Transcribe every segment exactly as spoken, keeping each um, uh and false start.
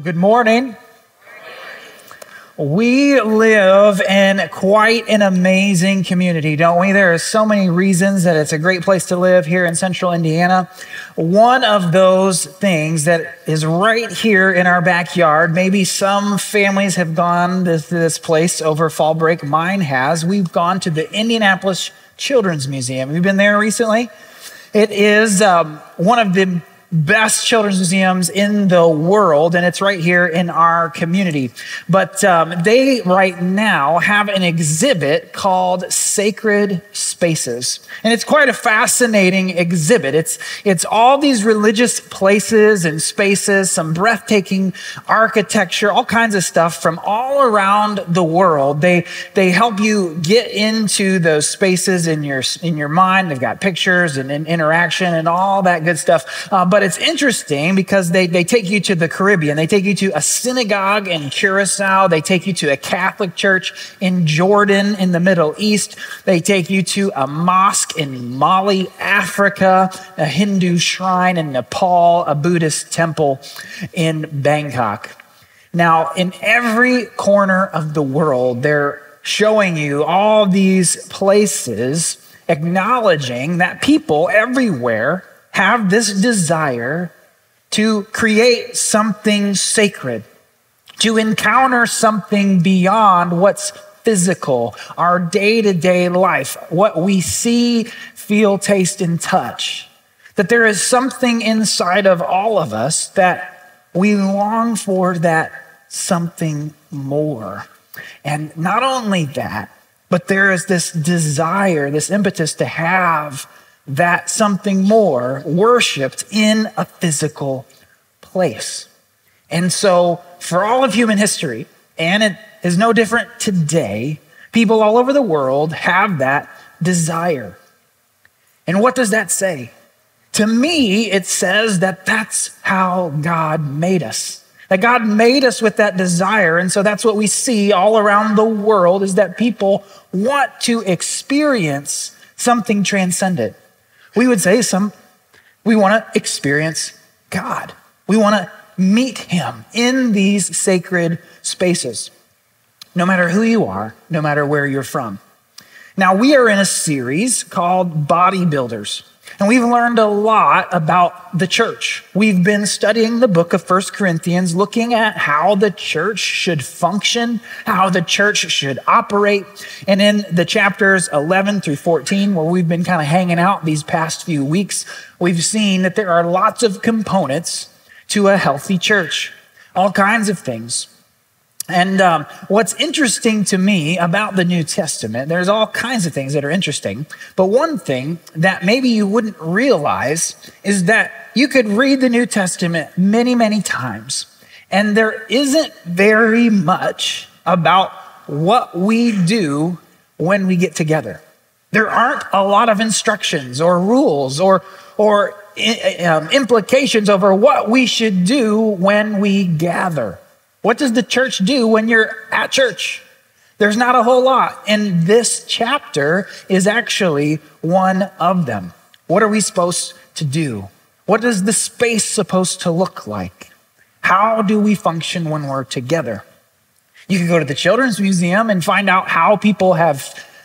Well, good morning. We live in quite an amazing community, don't we? There are so many reasons that it's a great place to live here in central Indiana. One of those things that is right here in our backyard, maybe some families have gone to this place over fall break. Mine has. We've gone to the Indianapolis Children's Museum. Have you been there recently? It is um, one of the best children's museums in the world, and it's right here in our community. But um, they right now have an exhibit called Sacred Spaces, and it's quite a fascinating exhibit. It's it's all these religious places and spaces, some breathtaking architecture, all kinds of stuff from all around the world. They they help you get into those spaces in your in your mind. They've got pictures and, and interaction and all that good stuff. Uh, but But it's interesting because they, they take you to the Caribbean. They take you to a synagogue in Curacao. They take you to a Catholic church in Jordan in the Middle East. They take you to a mosque in Mali, Africa, a Hindu shrine in Nepal, a Buddhist temple in Bangkok. Now, in every corner of the world, they're showing you all these places, acknowledging that people everywhere have this desire to create something sacred, to encounter something beyond what's physical, our day-to-day life, what we see, feel, taste, and touch. That there is something inside of all of us that we long for, that something more. And not only that, but there is this desire, this impetus to have that something more worshipped in a physical place. And so for all of human history, and it is no different today, people all over the world have that desire. And what does that say? To me, it says that that's how God made us. That God made us with that desire, and so that's what we see all around the world, is that people want to experience something transcendent. We would say some, we want to experience God. We want to meet him in these sacred spaces, no matter who you are, no matter where you're from. Now, we are in a series called Body Builders, and we've learned a lot about the church. We've been studying the book of First Corinthians, looking at how the church should function, how the church should operate. And in the chapters eleven through fourteen, where we've been kind of hanging out these past few weeks, we've seen that there are lots of components to a healthy church, all kinds of things. And um, what's interesting to me about the New Testament, there's all kinds of things that are interesting, but one thing that maybe you wouldn't realize is that you could read the New Testament many, many times, and there isn't very much about what we do when we get together. There aren't a lot of instructions or rules or or um, implications over what we should do when we gather. What does the church do when you're at church? There's not a whole lot, and this chapter is actually one of them. What are we supposed to do? What is the space supposed to look like? How do we function when we're together? You can go to the Children's Museum and find out how people have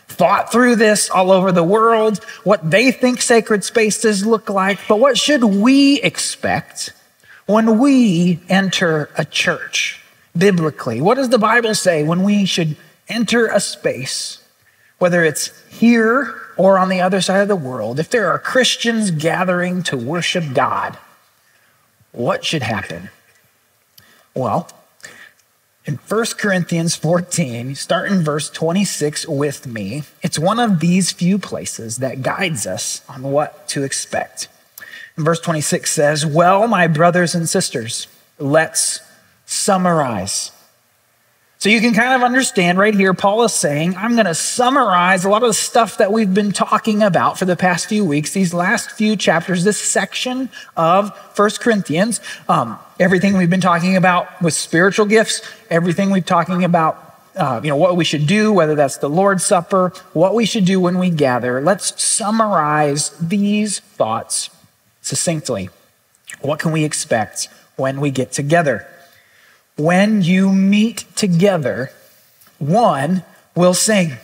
thought through this all over the world, what they think sacred spaces look like, but what should we expect when we enter a church? Biblically, what does the Bible say when we should enter a space, whether it's here or on the other side of the world? If there are Christians gathering to worship God, what should happen? Well, in First Corinthians fourteen, start in verse twenty-six with me. It's one of these few places that guides us on what to expect. And verse twenty-six says, "Well, my brothers and sisters, let's summarize." So you can kind of understand right here, Paul is saying, I'm going to summarize a lot of the stuff that we've been talking about for the past few weeks, these last few chapters, this section of First Corinthians, um, everything we've been talking about with spiritual gifts, everything we've been talking about, uh, you know, what we should do, whether that's the Lord's Supper, what we should do when we gather. Let's summarize these thoughts succinctly. What can we expect when we get together? When you meet together, one will sing,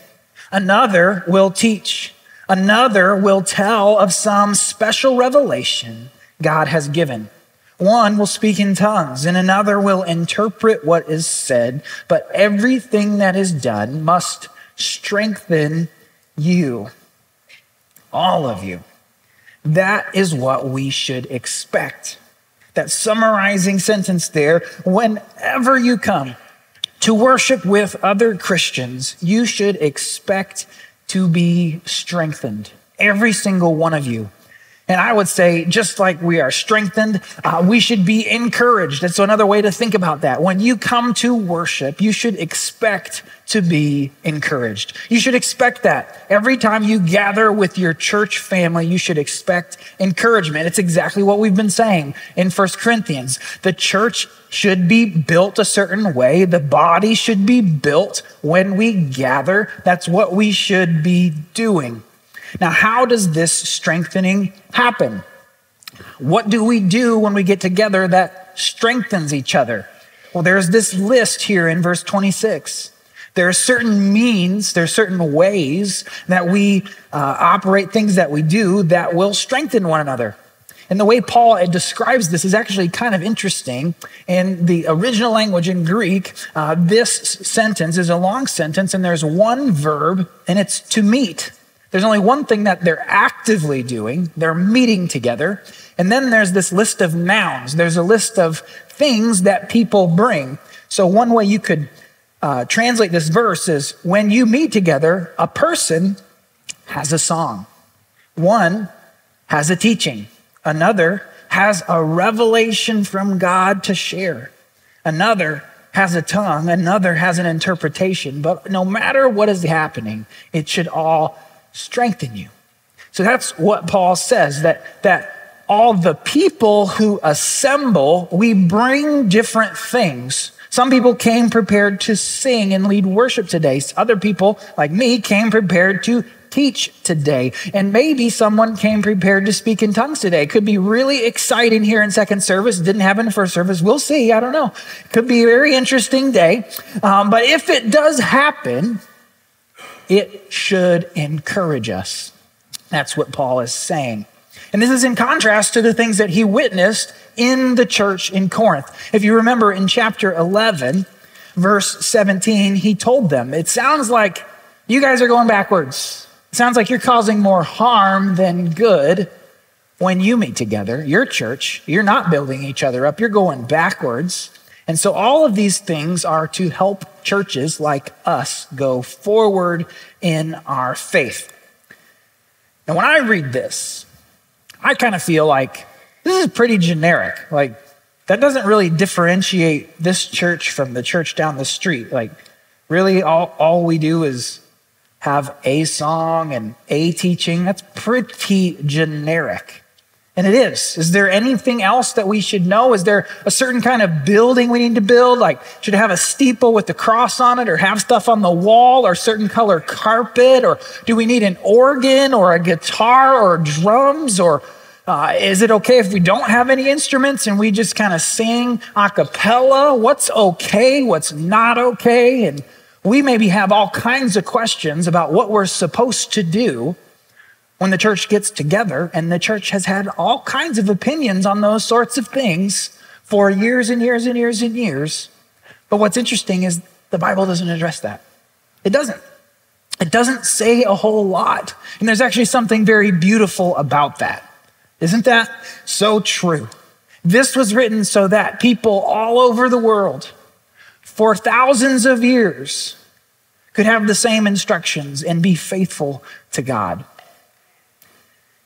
another will teach, another will tell of some special revelation God has given. One will speak in tongues, and another will interpret what is said, but everything that is done must strengthen you, all of you. That is what we should expect. That summarizing sentence there, whenever you come to worship with other Christians, you should expect to be strengthened, every single one of you. And I would say, just like we are strengthened, uh, we should be encouraged. That's another way to think about that. When you come to worship, you should expect to be encouraged. You should expect that. Every time you gather with your church family, you should expect encouragement. It's exactly what we've been saying in First Corinthians. The church should be built a certain way. The body should be built when we gather. That's what we should be doing. Now, how does this strengthening happen? What do we do when we get together that strengthens each other? Well, there's this list here in verse twenty-six. There are certain means, there are certain ways that we uh, operate things that we do that will strengthen one another. And the way Paul describes this is actually kind of interesting. In the original language in Greek, uh, this sentence is a long sentence, and there's one verb, and it's to meet. There's only one thing that they're actively doing. They're meeting together. And then there's this list of nouns. There's a list of things that people bring. So one way you could uh, translate this verse is, when you meet together, a person has a song. One has a teaching. Another has a revelation from God to share. Another has a tongue. Another has an interpretation. But no matter what is happening, it should all strengthen you. So that's what Paul says, that, that all the people who assemble, we bring different things. Some people came prepared to sing and lead worship today. Other people, like me, came prepared to teach today. And maybe someone came prepared to speak in tongues today. Could be really exciting here in second service. Didn't happen in first service. We'll see. I don't know. Could be a very interesting day. Um, but if it does happen, it should encourage us. That's what Paul is saying. And this is in contrast to the things that he witnessed in the church in Corinth. If you remember in chapter eleven, verse seventeen, he told them, it sounds like you guys are going backwards. It sounds like you're causing more harm than good when you meet together, your church. You're not building each other up. You're going backwards. And so all of these things are to help churches like us go forward in our faith. And when I read this, I kind of feel like this is pretty generic. Like, that doesn't really differentiate this church from the church down the street. Like, really, all, all we do is have a song and a teaching. That's pretty generic. And it is. Is there anything else that we should know? Is there a certain kind of building we need to build? Like, should it have a steeple with the cross on it, or have stuff on the wall, or certain color carpet? Or do we need an organ or a guitar or drums? Or uh, is it okay if we don't have any instruments and we just kind of sing a cappella? What's okay? What's not okay? And we maybe have all kinds of questions about what we're supposed to do when the church gets together, and the church has had all kinds of opinions on those sorts of things for years and years and years and years. But what's interesting is the Bible doesn't address that. It doesn't. It doesn't say a whole lot. And there's actually something very beautiful about that. Isn't that so true? This was written so that people all over the world for thousands of years could have the same instructions and be faithful to God.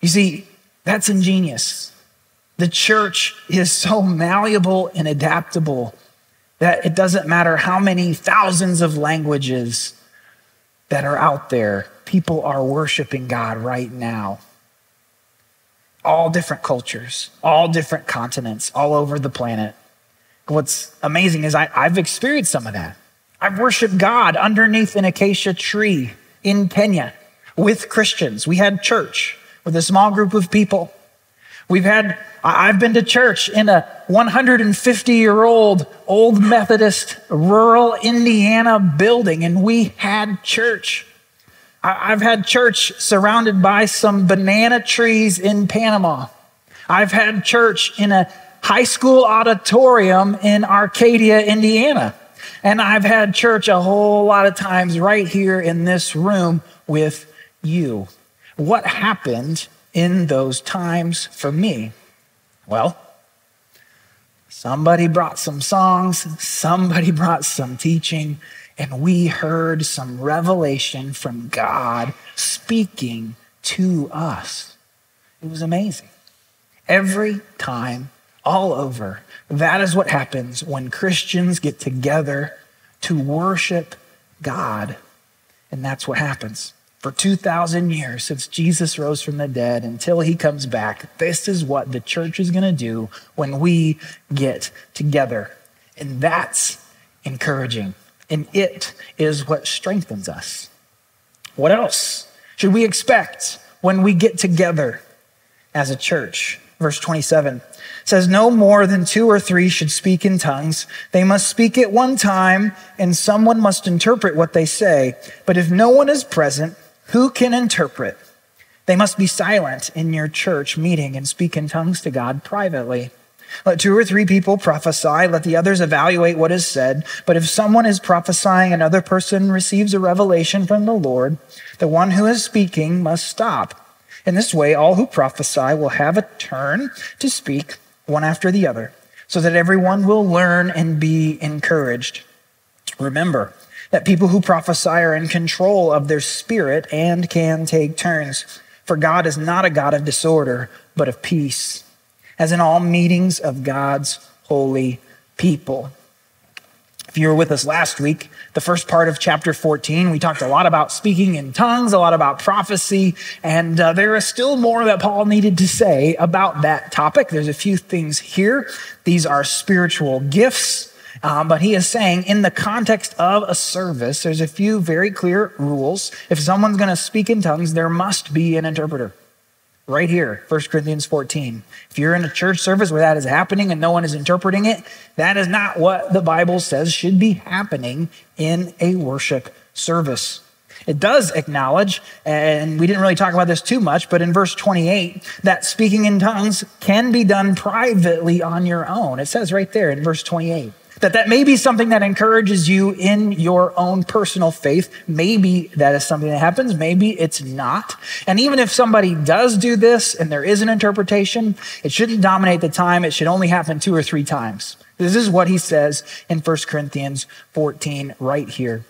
You see, that's ingenious. The church is so malleable and adaptable that it doesn't matter how many thousands of languages that are out there. People are worshiping God right now. All different cultures, all different continents, all over the planet. What's amazing is I, I've experienced some of that. I've worshiped God underneath an acacia tree in Kenya with Christians. We had church with a small group of people. We've had, I've been to church in a one hundred fifty year old old Methodist rural Indiana building, and we had church. I've had church surrounded by some banana trees in Panama. I've had church in a high school auditorium in Arcadia, Indiana. And I've had church a whole lot of times right here in this room with you. What happened in those times for me? Well, somebody brought some songs, somebody brought some teaching, and we heard some revelation from God speaking to us. It was amazing. Every time, all over, that is what happens when Christians get together to worship God. And that's what happens. For two thousand years, since Jesus rose from the dead until he comes back, this is what the church is going to do when we get together. And that's encouraging. And it is what strengthens us. What else should we expect when we get together as a church? Verse twenty-seven says, no more than two or three should speak in tongues. They must speak at one time, and someone must interpret what they say. But if no one is present, who can interpret? They must be silent in your church meeting and speak in tongues to God privately. Let two or three people prophesy. Let the others evaluate what is said. But if someone is prophesying, another person receives a revelation from the Lord. The one who is speaking must stop. In this way, all who prophesy will have a turn to speak one after the other, so that everyone will learn and be encouraged. Remember that people who prophesy are in control of their spirit and can take turns. For God is not a God of disorder, but of peace, as in all meetings of God's holy people. If you were with us last week, the first part of chapter fourteen, we talked a lot about speaking in tongues, a lot about prophecy, and uh, there is still more that Paul needed to say about that topic. There's a few things here. These are spiritual gifts, um, but he is saying in the context of a service, there's a few very clear rules. If someone's going to speak in tongues, there must be an interpreter. Right here, First Corinthians fourteen. If you're in a church service where that is happening and no one is interpreting it, that is not what the Bible says should be happening in a worship service. It does acknowledge, and we didn't really talk about this too much, but in verse twenty-eight, that speaking in tongues can be done privately on your own. It says right there in verse twenty-eight. That that may be something that encourages you in your own personal faith. Maybe that is something that happens. Maybe it's not. And even if somebody does do this and there is an interpretation, it shouldn't dominate the time. It should only happen two or three times. This is what he says in First Corinthians fourteen right here.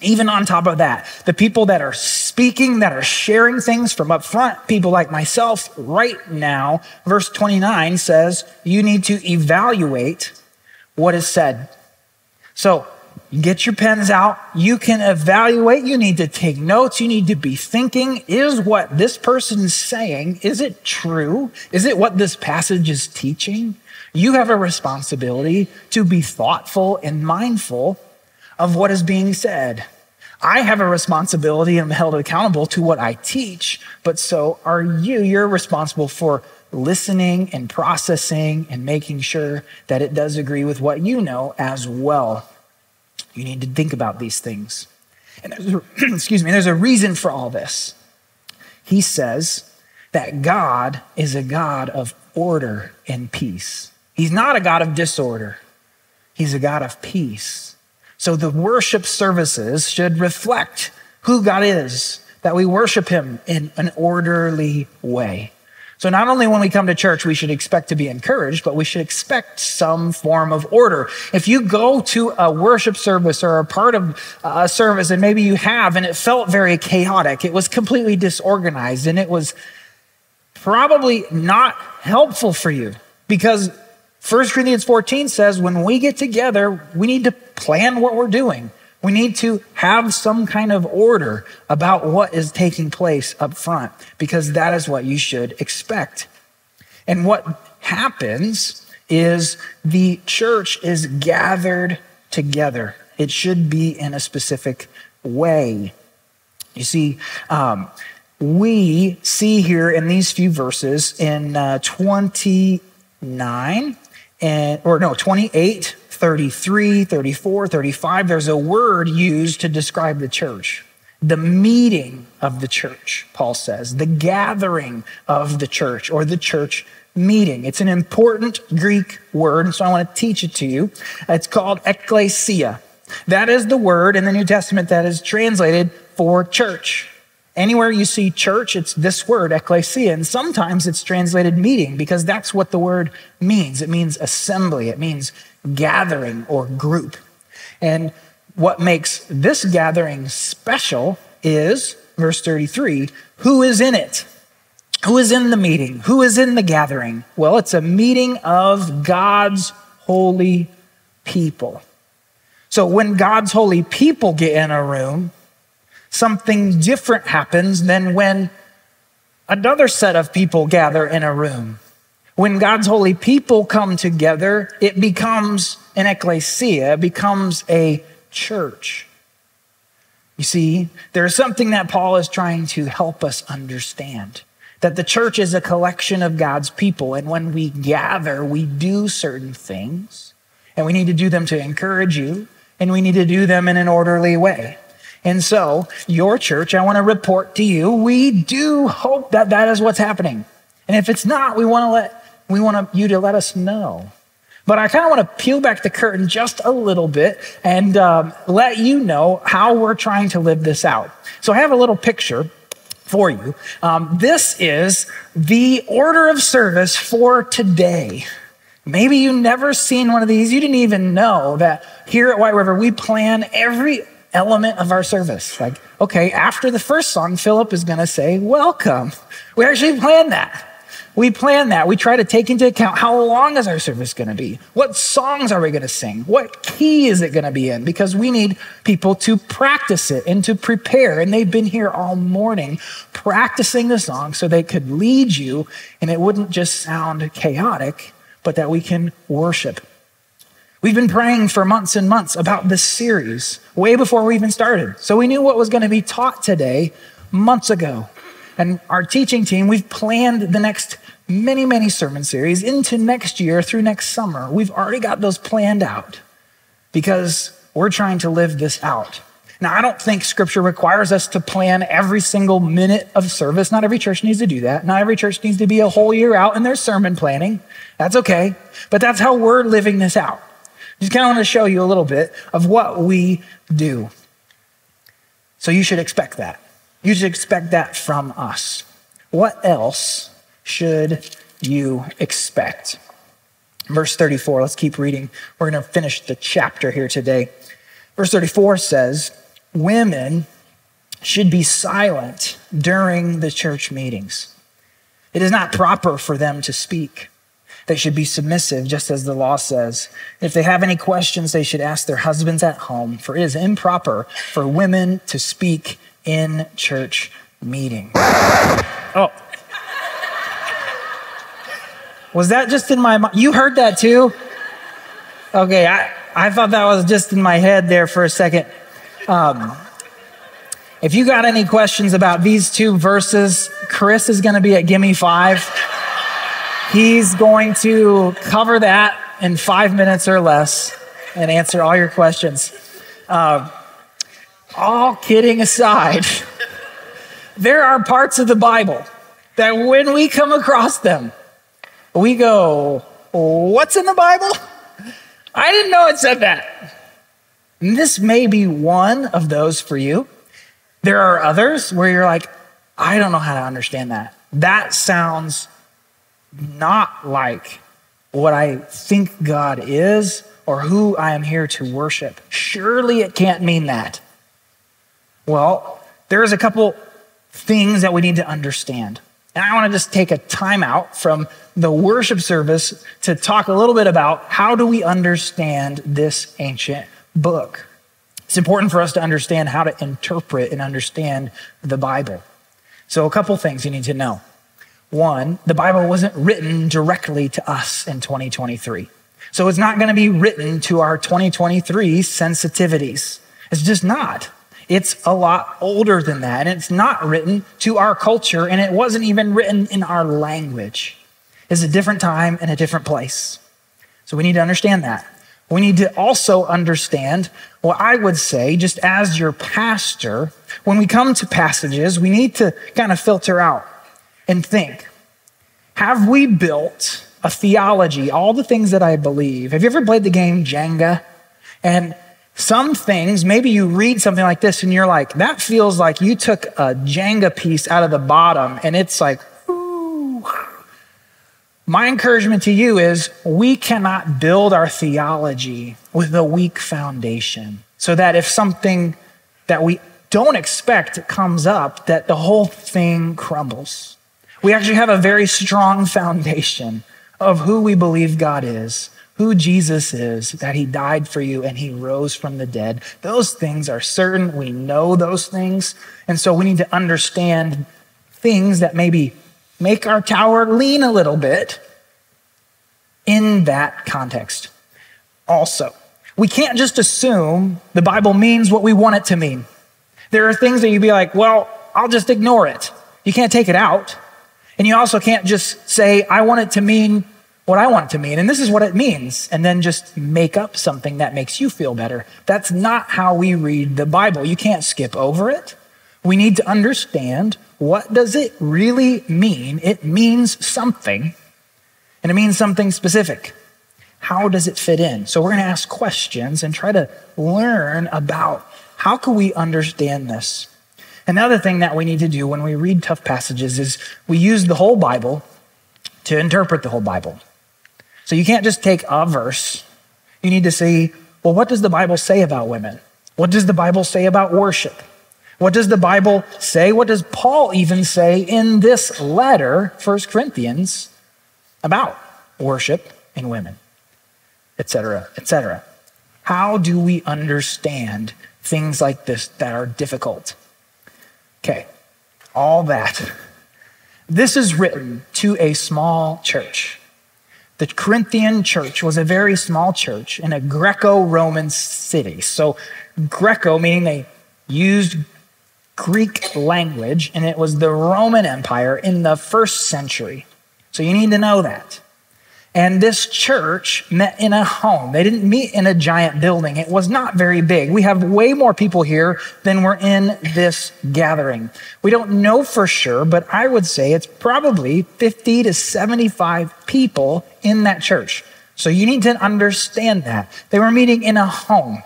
Even on top of that, the people that are speaking, that are sharing things from up front, people like myself right now, verse twenty-nine says, you need to evaluate what is said. So get your pens out. You can evaluate. You need to take notes. You need to be thinking, is what this person is saying, is it true? Is it what this passage is teaching? You have a responsibility to be thoughtful and mindful of what is being said. I have a responsibility and am held accountable to what I teach, but so are you. You're responsible for listening and processing and making sure that it does agree with what you know as well. You need to think about these things. And there's a, excuse me, there's a reason for all this. He says that God is a God of order and peace. He's not a God of disorder. He's a God of peace. So the worship services should reflect who God is, that we worship him in an orderly way. So not only when we come to church, we should expect to be encouraged, but we should expect some form of order. If you go to a worship service or a part of a service and maybe you have, and it felt very chaotic, it was completely disorganized, and it was probably not helpful for you, because First Corinthians fourteen says when we get together, we need to plan what we're doing. We need to have some kind of order about what is taking place up front, because that is what you should expect. And what happens is the church is gathered together. It should be in a specific way. You see, um, we see here in these few verses in uh, twenty-nine, and or no, twenty-eight, thirty-three, thirty-four, thirty-five, there's a word used to describe the church. The meeting of the church, Paul says, the gathering of the church or the church meeting. It's an important Greek word, and so I want to teach it to you. It's called ekklesia. That is the word in the New Testament that is translated for church. Anywhere you see church, it's this word, ekklesia, and sometimes it's translated meeting because that's what the word means. It means assembly. It means gathering or group. And what makes this gathering special is, verse thirty-three, who is in it? Who is in the meeting? Who is in the gathering? Well, it's a meeting of God's holy people. So when God's holy people get in a room, something different happens than when another set of people gather in a room. When God's holy people come together, it becomes an ekklesia, it becomes a church. You see, there's something that Paul is trying to help us understand, that the church is a collection of God's people, and when we gather, we do certain things, and we need to do them to encourage you, and we need to do them in an orderly way. And so, your church, I want to report to you, we do hope that that is what's happening. And if it's not, we want to let we want you to let us know. But I kind of want to peel back the curtain just a little bit and um, let you know how we're trying to live this out. So I have a little picture for you. Um, this is the order of service for today. Maybe you've never seen one of these. You didn't even know that here at White River, we plan every element of our service. Like, okay, after the first song, Philip is going to say, welcome. We actually plan that. We plan that. We try to take into account how long is our service going to be? What songs are we going to sing? What key is it going to be in? Because we need people to practice it and to prepare. And they've been here all morning practicing the song so they could lead you and it wouldn't just sound chaotic, but that we can worship. We've been praying for months and months about this series way before we even started. So we knew what was going to be taught today months ago. And our teaching team, we've planned the next many, many sermon series into next year through next summer. We've already got those planned out because we're trying to live this out. Now, I don't think Scripture requires us to plan every single minute of service. Not every church needs to do that. Not every church needs to be a whole year out in their sermon planning. That's okay. But that's how we're living this out. Just kind of want to show you a little bit of what we do. So you should expect that. You should expect that from us. What else should you expect? Verse thirty-four, let's keep reading. We're going to finish the chapter here today. Verse thirty-four says, women should be silent during the church meetings. It is not proper for them to speak. They should be submissive, just as the law says. If they have any questions, they should ask their husbands at home, for it is improper for women to speak in church meeting. Oh. Was that just in my mind? You heard that too? Okay, I, I thought that was just in my head there for a second. Um, if you got any questions about these two verses, Chris is going to be at Gimme Five. He's going to cover that in five minutes or less and answer all your questions. Uh, All kidding aside, there are parts of the Bible that when we come across them, we go, what's in the Bible? I didn't know it said that. And this may be one of those for you. There are others where you're like, I don't know how to understand that. That sounds not like what I think God is or who I am here to worship. Surely it can't mean that. Well, there's a couple things that we need to understand. And I want to just take a time out from the worship service to talk a little bit about how do we understand this ancient book. It's important for us to understand how to interpret and understand the Bible. So a couple things you need to know. One, the Bible wasn't written directly to us in twenty twenty-three. So it's not going to be written to our twenty twenty-three sensitivities. It's just not. It's a lot older than that, and it's not written to our culture, and it wasn't even written in our language. It's a different time and a different place. So we need to understand that. We need to also understand what I would say, just as your pastor, when we come to passages, we need to kind of filter out and think, have we built a theology, all the things that I believe? Have you ever played the game Jenga? And some things, maybe you read something like this and you're like, that feels like you took a Jenga piece out of the bottom and it's like, ooh. My encouragement to you is we cannot build our theology with a weak foundation so that if something that we don't expect comes up, that the whole thing crumbles. We actually have a very strong foundation of who we believe God is, who Jesus is, that he died for you and he rose from the dead. Those things are certain. We know those things. And so we need to understand things that maybe make our tower lean a little bit in that context. Also, we can't just assume the Bible means what we want it to mean. There are things that you'd be like, well, I'll just ignore it. You can't take it out. And you also can't just say, I want it to mean what I want it to mean, and this is what it means, and then just make up something that makes you feel better. That's not how we read the Bible. You can't skip over it. We need to understand, what does it really mean? It means something, and it means something specific. How does it fit in? So we're going to ask questions and try to learn about how can we understand this. Another thing that we need to do when we read tough passages is we use the whole Bible to interpret the whole Bible. So you can't just take a verse. You need to see, well, what does the Bible say about women? What does the Bible say about worship? What does the Bible say? What does Paul even say in this letter, First Corinthians, about worship and women, et cetera, et cetera? How do we understand things like this that are difficult? Okay, all that. This is written to a small church. The Corinthian church was a very small church in a Greco-Roman city. So Greco, meaning they used Greek language, and it was the Roman Empire in the first century. So you need to know that. And this church met in a home. They didn't meet in a giant building. It was not very big. We have way more people here than were in this gathering. We don't know for sure, but I would say it's probably fifty to seventy-five people in that church. So you need to understand that. They were meeting in a home,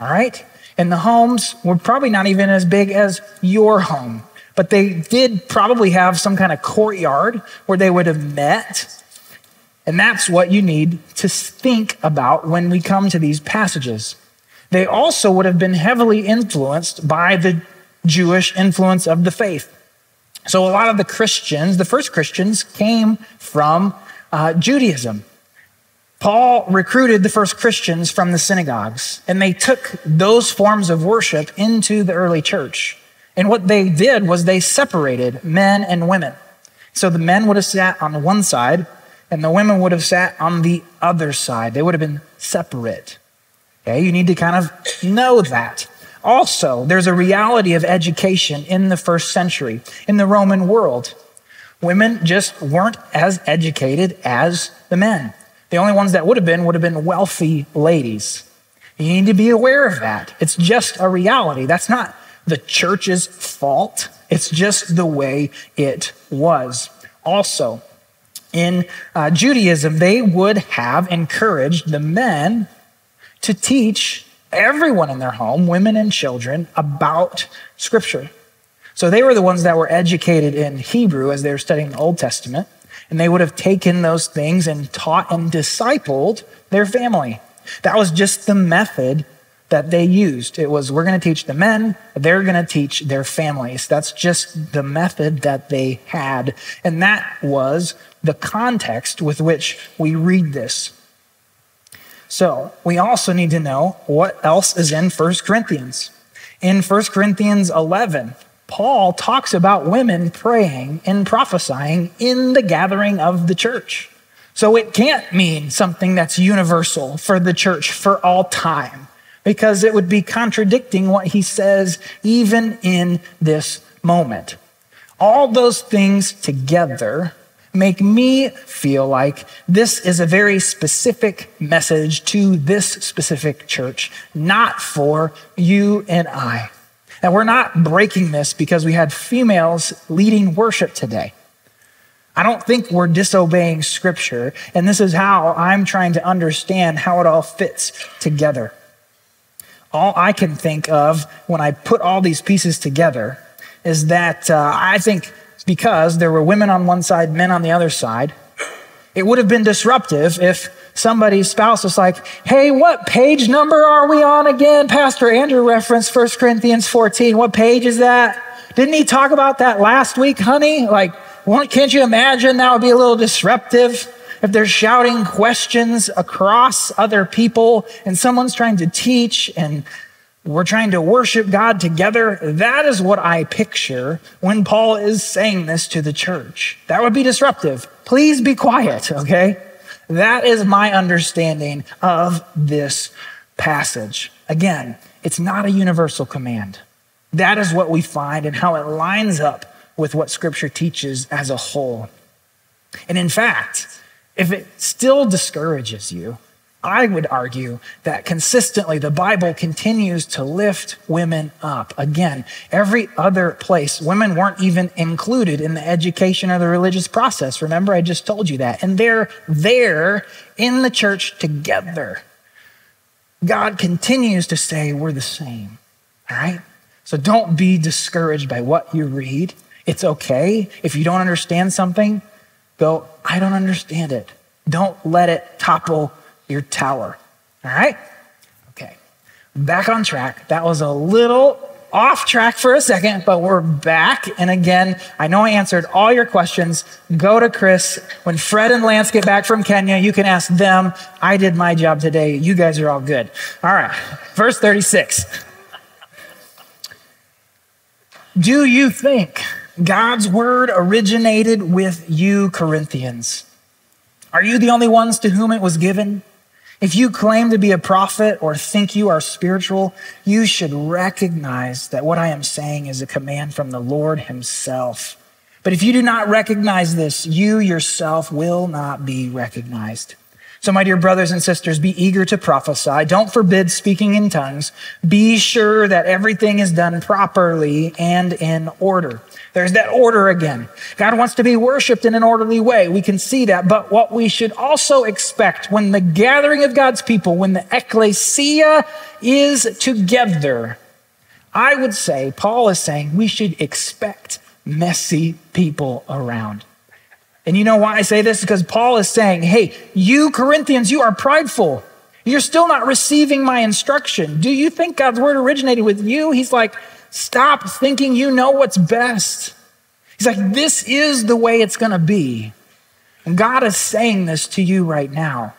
all right? And the homes were probably not even as big as your home, but they did probably have some kind of courtyard where they would have met. And that's what you need to think about when we come to these passages. They also would have been heavily influenced by the Jewish influence of the faith. So a lot of the Christians, the first Christians, came from uh, Judaism. Paul recruited the first Christians from the synagogues, and they took those forms of worship into the early church. And what they did was they separated men and women. So the men would have sat on one side, and the women would have sat on the other side. They would have been separate. Okay, you need to kind of know that. Also, there's a reality of education in the first century. In the Roman world, women just weren't as educated as the men. The only ones that would have been would have been wealthy ladies. You need to be aware of that. It's just a reality. That's not the church's fault. It's just the way it was. Also, in uh, Judaism, they would have encouraged the men to teach everyone in their home, women and children, about Scripture. So they were the ones that were educated in Hebrew as they were studying the Old Testament, and they would have taken those things and taught and discipled their family. That was just the method that they used. It was, we're going to teach the men, they're going to teach their families. That's just the method that they had. And that was the context with which we read this. So we also need to know what else is in First Corinthians. In First Corinthians eleven, Paul talks about women praying and prophesying in the gathering of the church. So it can't mean something that's universal for the church for all time. because it would be contradicting what he says even in this moment. All those things together make me feel like this is a very specific message to this specific church, not for you and I. And we're not breaking this because we had females leading worship today. I don't think we're disobeying Scripture, and this is how I'm trying to understand how it all fits together. All I can think of when I put all these pieces together is that uh, I think because there were women on one side, men on the other side, it would have been disruptive if somebody's spouse was like, hey, what page number are we on again? Pastor Andrew referenced First Corinthians fourteen. What page is that? Didn't he talk about that last week, honey? Like, can't you imagine that would be a little disruptive if they're shouting questions across other people and someone's trying to teach and we're trying to worship God together? That is what I picture when Paul is saying this to the church. That would be disruptive. Please be quiet, okay? That is my understanding of this passage. Again, it's not a universal command. That is what we find and how it lines up with what Scripture teaches as a whole. And in fact, if it still discourages you, I would argue that consistently the Bible continues to lift women up. Again, every other place, women weren't even included in the education or the religious process. Remember, I just told you that. And they're there in the church together. God continues to say we're the same, all right? So don't be discouraged by what you read. It's okay if you don't understand something. Go, I don't understand it. Don't let it topple your tower. All right? Okay. Back on track. That was a little off track for a second, but we're back. And again, I know I answered all your questions. Go to Chris. When Fred and Lance get back from Kenya, you can ask them. I did my job today. You guys are all good. All right. Verse thirty-six. Do you think God's word originated with you, Corinthians? Are you the only ones to whom it was given? If you claim to be a prophet or think you are spiritual, you should recognize that what I am saying is a command from the Lord himself. But if you do not recognize this, you yourself will not be recognized. So my dear brothers and sisters, be eager to prophesy. Don't forbid speaking in tongues. Be sure that everything is done properly and in order. There's that order again. God wants to be worshiped in an orderly way. We can see that. But what we should also expect when the gathering of God's people, when the ekklesia is together, I would say, Paul is saying we should expect messy people around. And you know why I say this? Because Paul is saying, hey, you Corinthians, you are prideful. You're still not receiving my instruction. Do you think God's word originated with you? He's like, stop thinking you know what's best. He's like, this is the way it's going to be. And God is saying this to you right now.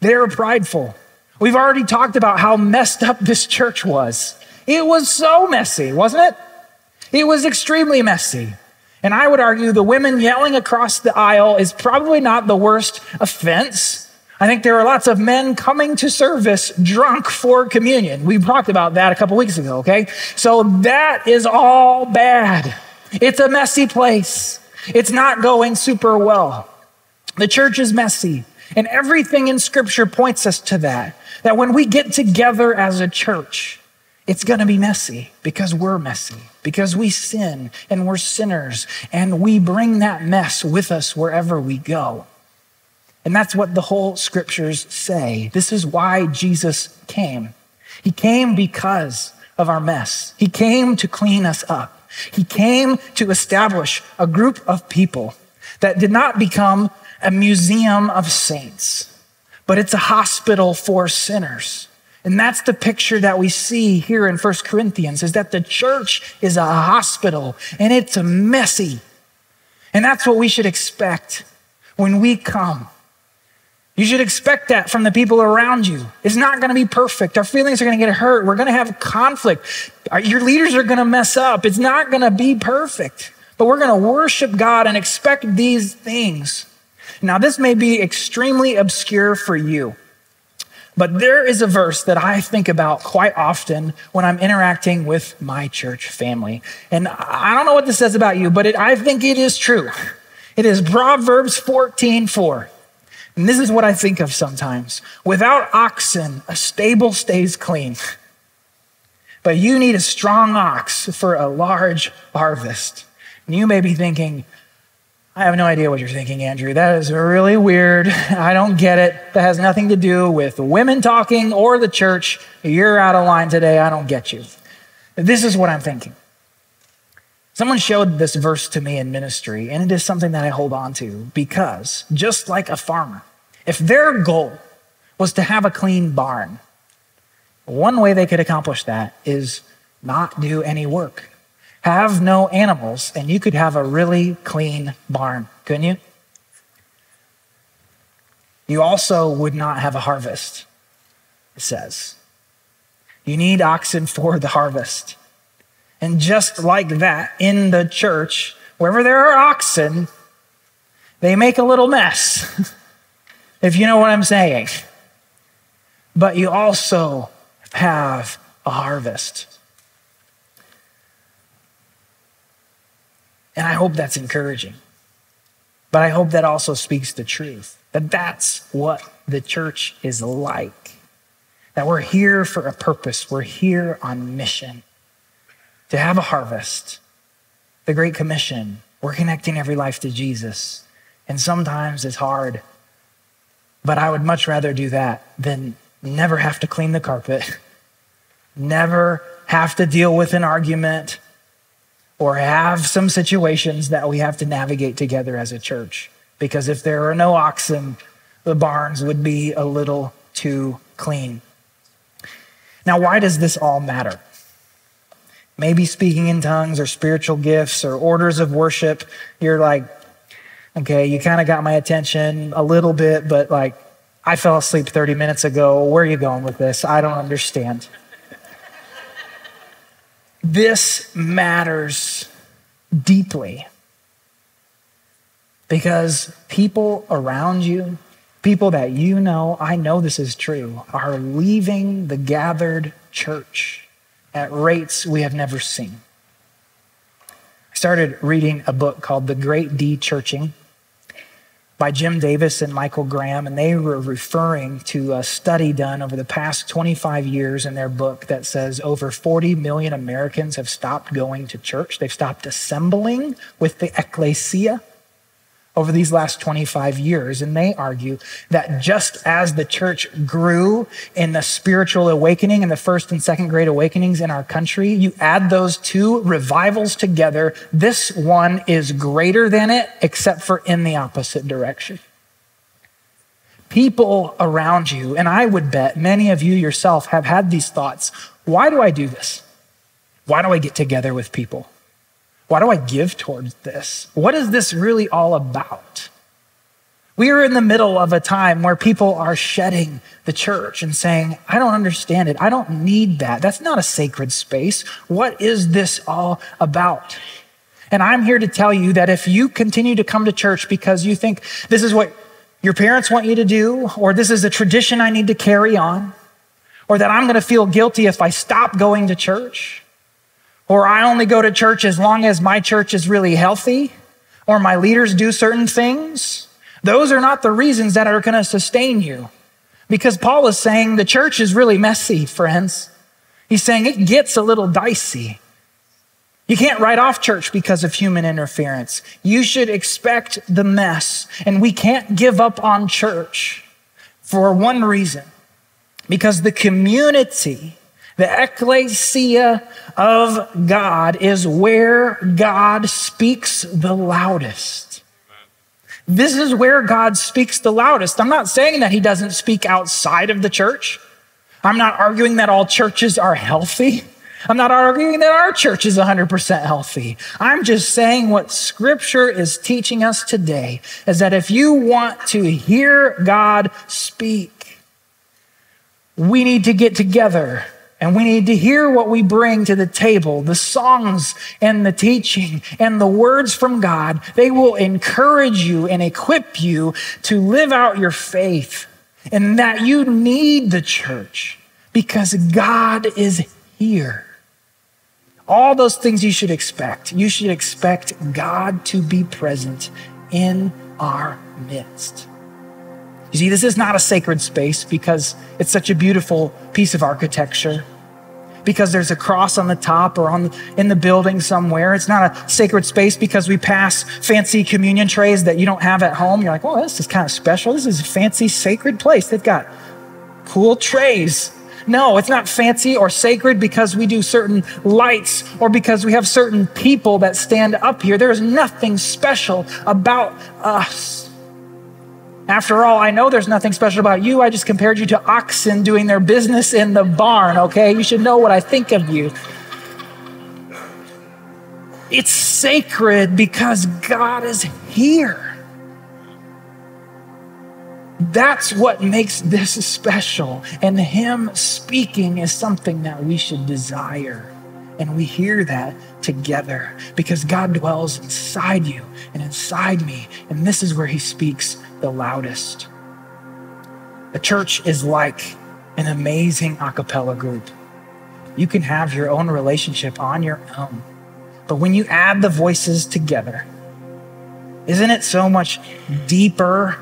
They're prideful. We've already talked about how messed up this church was. It was so messy, wasn't it? It was extremely messy. And I would argue the women yelling across the aisle is probably not the worst offense. I think there were lots of men coming to service drunk for communion. We talked about that a couple weeks ago, okay? So that is all bad. It's a messy place. It's not going super well. The church is messy. And everything in Scripture points us to that, that when we get together as a church, it's going to be messy because we're messy, because we sin and we're sinners, and we bring that mess with us wherever we go. And that's what the whole Scriptures say. This is why Jesus came. He came because of our mess. He came to clean us up. He came to establish a group of people that did not become a museum of saints, but it's a hospital for sinners. And that's the picture that we see here in First Corinthians, is that the church is a hospital, and it's messy. And that's what we should expect when we come. You should expect that from the people around you. It's not going to be perfect. Our feelings are going to get hurt. We're going to have conflict. Our, your leaders are going to mess up. It's not going to be perfect, but we're going to worship God and expect these things. Now, this may be extremely obscure for you. But there is a verse that I think about quite often when I'm interacting with my church family. And I don't know what this says about you, but it, I think it is true. It is Proverbs fourteen four. And this is what I think of sometimes. Without oxen, a stable stays clean. But you need a strong ox for a large harvest. And you may be thinking, I have no idea what you're thinking, Andrew. That is really weird. I don't get it. That has nothing to do with women talking or the church. You're out of line today. I don't get you. This is what I'm thinking. Someone showed this verse to me in ministry, and it is something that I hold on to because just like a farmer, if their goal was to have a clean barn, one way they could accomplish that is not do any work. Have no animals, and you could have a really clean barn, couldn't you? You also would not have a harvest, it says. You need oxen for the harvest. And just like that, in the church, wherever there are oxen, they make a little mess, if you know what I'm saying. But you also have a harvest. And I hope that's encouraging. But I hope that also speaks the truth, that that's what the church is like, that we're here for a purpose. We're here on mission to have a harvest, the Great Commission. We're connecting every life to Jesus. And sometimes it's hard, but I would much rather do that than never have to clean the carpet, never have to deal with an argument, or have some situations that we have to navigate together as a church. Because if there are no oxen, the barns would be a little too clean. Now, why does this all matter? Maybe speaking in tongues or spiritual gifts or orders of worship, you're like, okay, you kind of got my attention a little bit, but like, I fell asleep thirty minutes ago. Where are you going with this? I don't understand. This matters deeply because people around you, people that you know, I know this is true, are leaving the gathered church at rates we have never seen. I started reading a book called The Great Dechurching by Jim Davis and Michael Graham, and they were referring to a study done over the past twenty-five years in their book that says over forty million Americans have stopped going to church. They've stopped assembling with the ekklesia over these last twenty-five years, and they argue that just as the church grew in the spiritual awakening and the first and second great awakenings in our country, you add those two revivals together, this one is greater than it, except for in the opposite direction. People around you, and I would bet many of you yourself have had these thoughts, why do I do this? Why do I get together with people? Why do I give towards this? What is this really all about? We are in the middle of a time where people are shedding the church and saying, I don't understand it. I don't need that. That's not a sacred space. What is this all about? And I'm here to tell you that if you continue to come to church because you think this is what your parents want you to do, or this is a tradition I need to carry on, or that I'm going to feel guilty if I stop going to church, or I only go to church as long as my church is really healthy, or my leaders do certain things, those are not the reasons that are going to sustain you. Because Paul is saying the church is really messy, friends. He's saying it gets a little dicey. You can't write off church because of human interference. You should expect the mess, and we can't give up on church for one reason, because the community, the ekklesia of God, is where God speaks the loudest. Amen. This is where God speaks the loudest. I'm not saying that he doesn't speak outside of the church. I'm not arguing that all churches are healthy. I'm not arguing that our church is one hundred percent healthy. I'm just saying what Scripture is teaching us today is that if you want to hear God speak, we need to get together. And we need to hear what we bring to the table, the songs and the teaching and the words from God. They will encourage you and equip you to live out your faith. and that you need the church because God is here. All those things you should expect. You should expect God to be present in our midst. You see, this is not a sacred space because it's such a beautiful piece of architecture, because there's a cross on the top or on in the building somewhere. It's not a sacred space because we pass fancy communion trays that you don't have at home. You're like, well, this is kind of special. This is a fancy, sacred place. They've got cool trays. No, it's not fancy or sacred because we do certain lights or because we have certain people that stand up here. There's nothing special about us. After all, I know there's nothing special about you. I just compared you to oxen doing their business in the barn, okay? You should know what I think of you. It's sacred because God is here. That's what makes this special. And him speaking is something that we should desire. And we hear that together because God dwells inside you and inside me. And this is where he speaks the loudest. The church is like an amazing a cappella group. You can have your own relationship on your own. But when you add the voices together, isn't it so much deeper,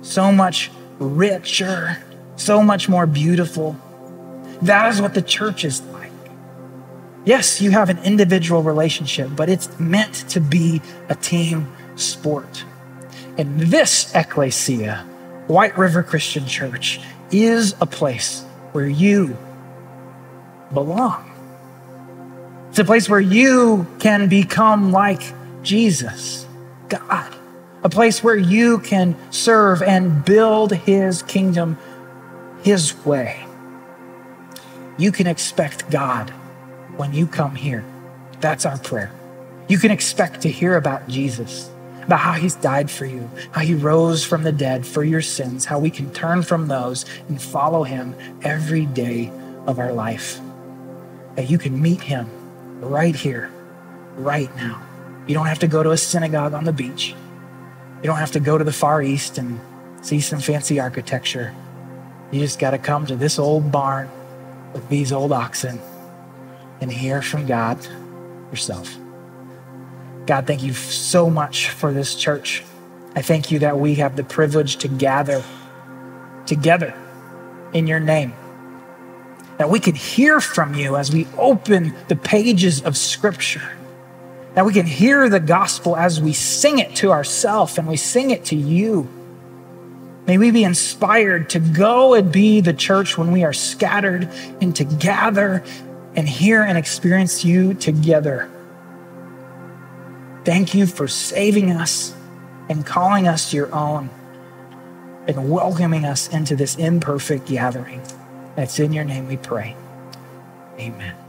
so much richer, so much more beautiful? That is what the church is like. Yes, you have an individual relationship, but it's meant to be a team sport. And this ekklesia, White River Christian Church, is a place where you belong. It's a place where you can become like Jesus, God. A place where you can serve and build his kingdom his way. You can expect God when you come here. That's our prayer. You can expect to hear about Jesus, about how he's died for you, how he rose from the dead for your sins, how we can turn from those and follow him every day of our life. That you can meet him right here, right now. You don't have to go to a synagogue on the beach. You don't have to go to the Far East and see some fancy architecture. You just got to come to this old barn with these old oxen and hear from God yourself. God, thank you so much for this church. I thank you that we have the privilege to gather together in your name, that we can hear from you as we open the pages of Scripture, that we can hear the gospel as we sing it to ourselves and we sing it to you. May we be inspired to go and be the church when we are scattered, and to gather and hear and experience you together. Thank you for saving us and calling us your own and welcoming us into this imperfect gathering. That's in your name we pray. Amen.